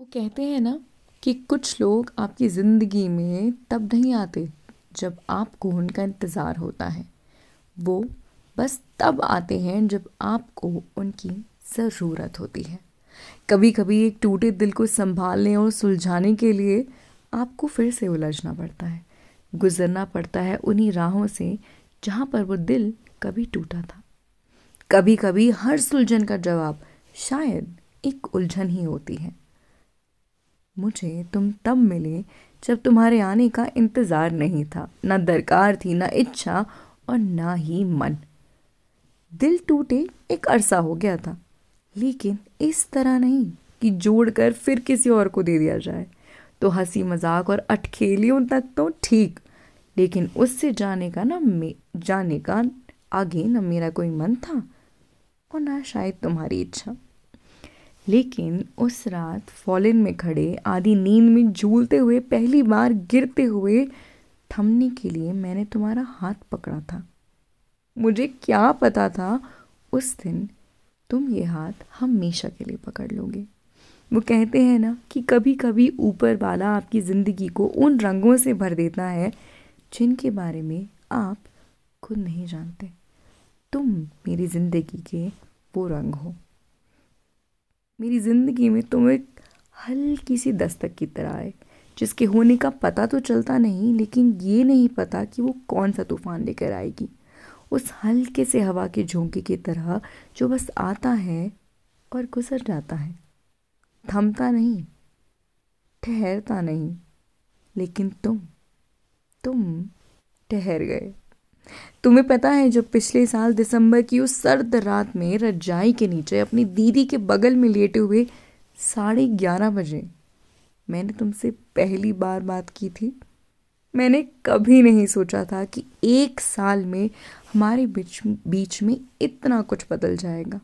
वो कहते हैं ना कि कुछ लोग आपकी ज़िंदगी में तब नहीं आते जब आपको उनका इंतज़ार होता है, वो बस तब आते हैं जब आपको उनकी ज़रूरत होती है। कभी कभी एक टूटे दिल को संभालने और सुलझाने के लिए आपको फिर से उलझना पड़ता है, गुजरना पड़ता है उन्हीं राहों से जहाँ पर वो दिल कभी टूटा था। कभी कभी हर सुलझन का जवाब शायद एक उलझन ही होती है। मुझे तुम तब मिले जब तुम्हारे आने का इंतज़ार नहीं था, ना दरकार थी, ना इच्छा और ना ही मन। दिल टूटे एक अरसा हो गया था, लेकिन इस तरह नहीं कि जोड़कर फिर किसी और को दे दिया जाए। तो हंसी मजाक और अटखेलियों तक तो ठीक, लेकिन उससे जाने का आगे ना मेरा कोई मन था और ना शायद तुम्हारी इच्छा। लेकिन उस रात फॉलिन में खड़े, आधी नींद में झूलते हुए, पहली बार गिरते हुए थमने के लिए मैंने तुम्हारा हाथ पकड़ा था। मुझे क्या पता था उस दिन तुम ये हाथ हमेशा के लिए पकड़ लोगे। वो कहते हैं ना कि कभी कभी ऊपर वाला आपकी ज़िंदगी को उन रंगों से भर देता है जिनके बारे में आप खुद नहीं जानते। तुम मेरी ज़िंदगी के वो रंग हो। मेरी ज़िंदगी में तुम एक हल्की सी दस्तक की तरह आए, जिसके होने का पता तो चलता नहीं, लेकिन ये नहीं पता कि वो कौन सा तूफ़ान लेकर आएगी। उस हल्के से हवा के झोंके की तरह जो बस आता है और गुजर जाता है, थमता नहीं, ठहरता नहीं, लेकिन तुम ठहर गए। तुम्हें पता है जब पिछले साल दिसंबर की उस सर्द रात में रजाई के नीचे अपनी दीदी के बगल में लेटे हुए 11:30 बजे मैंने तुमसे पहली बार बात की थी। मैंने कभी नहीं सोचा था कि एक साल में हमारे बीच में इतना कुछ बदल जाएगा।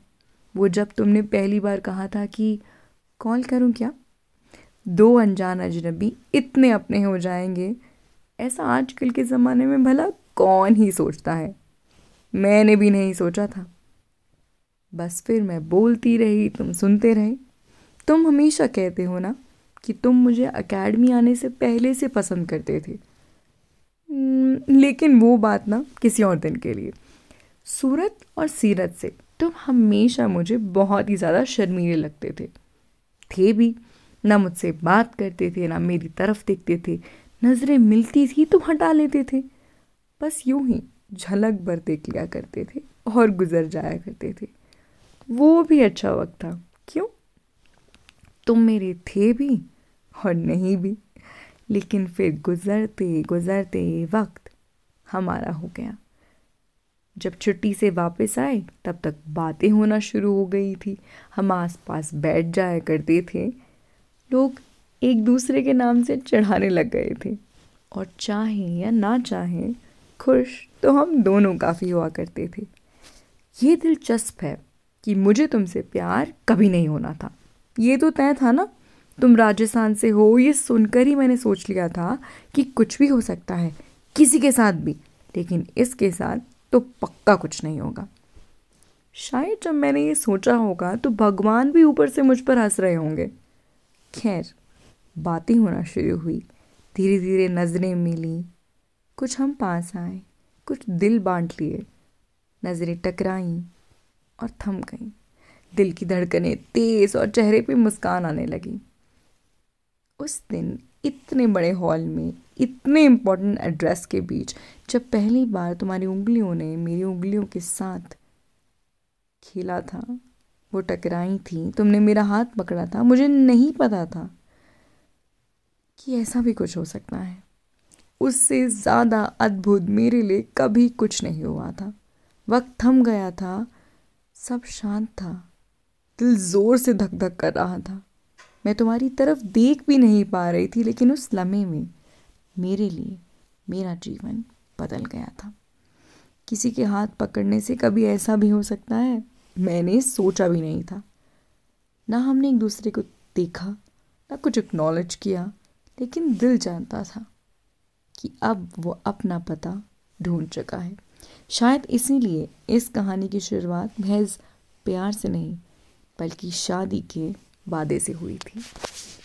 वो जब तुमने पहली बार कहा था कि कॉल करूं क्या, दो अनजान अजनबी इतने अपने हो जाएंगे, ऐसा आजकल के ज़माने में भला कौन ही सोचता है। मैंने भी नहीं सोचा था। बस फिर मैं बोलती रही, तुम सुनते रहे। तुम हमेशा कहते हो ना कि तुम मुझे एकेडमी आने से पहले से पसंद करते थे, लेकिन वो बात ना किसी और दिन के लिए। सूरत और सीरत से तुम हमेशा मुझे बहुत ही ज़्यादा शर्मीले लगते थे भी ना। मुझसे बात करते थे, ना मेरी तरफ देखते थे, नज़रें मिलती थी तो हटा लेते थे। बस यूं ही झलक भर देख लिया करते थे और गुजर जाया करते थे। वो भी अच्छा वक्त था। क्यों? तुम मेरे थे भी और नहीं भी, लेकिन फिर गुजरते गुजरते वक्त हमारा हो गया। जब छुट्टी से वापस आए तब तक बातें होना शुरू हो गई थी। हम आस पास बैठ जाया करते थे। लोग एक दूसरे के नाम से चढ़ाने लग गए थे और चाहे या ना चाहे खुश तो हम दोनों काफ़ी हुआ करते थे। ये दिलचस्प है कि मुझे तुमसे प्यार कभी नहीं होना था, ये तो तय था ना। तुम राजस्थान से हो ये सुनकर ही मैंने सोच लिया था कि कुछ भी हो सकता है, किसी के साथ भी, लेकिन इसके साथ तो पक्का कुछ नहीं होगा। शायद जब मैंने ये सोचा होगा तो भगवान भी ऊपर से मुझ पर हंस रहे होंगे। खैर, बातें होना शुरू हुई, धीरे धीरे नज़रें मिली, कुछ हम पास आए, कुछ दिल बांट लिए, नज़रें टकराईं और थम गईं। दिल की धड़कनें तेज और चेहरे पे मुस्कान आने लगी। उस दिन इतने बड़े हॉल में इतने इम्पोर्टेंट एड्रेस के बीच जब पहली बार तुम्हारी उंगलियों ने मेरी उंगलियों के साथ खेला था, वो टकराई थी, तुमने मेरा हाथ पकड़ा था, मुझे नहीं पता था कि ऐसा भी कुछ हो सकता है। उससे ज़्यादा अद्भुत मेरे लिए कभी कुछ नहीं हुआ था। वक्त थम गया था, सब शांत था, दिल ज़ोर से धक धक कर रहा था। मैं तुम्हारी तरफ देख भी नहीं पा रही थी, लेकिन उस लम्हे में मेरे लिए मेरा जीवन बदल गया था। किसी के हाथ पकड़ने से कभी ऐसा भी हो सकता है, मैंने सोचा भी नहीं था। ना हमने एक दूसरे को देखा, ना कुछ एक्नॉलेज किया, लेकिन दिल जानता था कि अब वो अपना पता ढूंढ चुका है। शायद इसीलिए इस कहानी की शुरुआत महज प्यार से नहीं बल्कि शादी के वादे से हुई थी।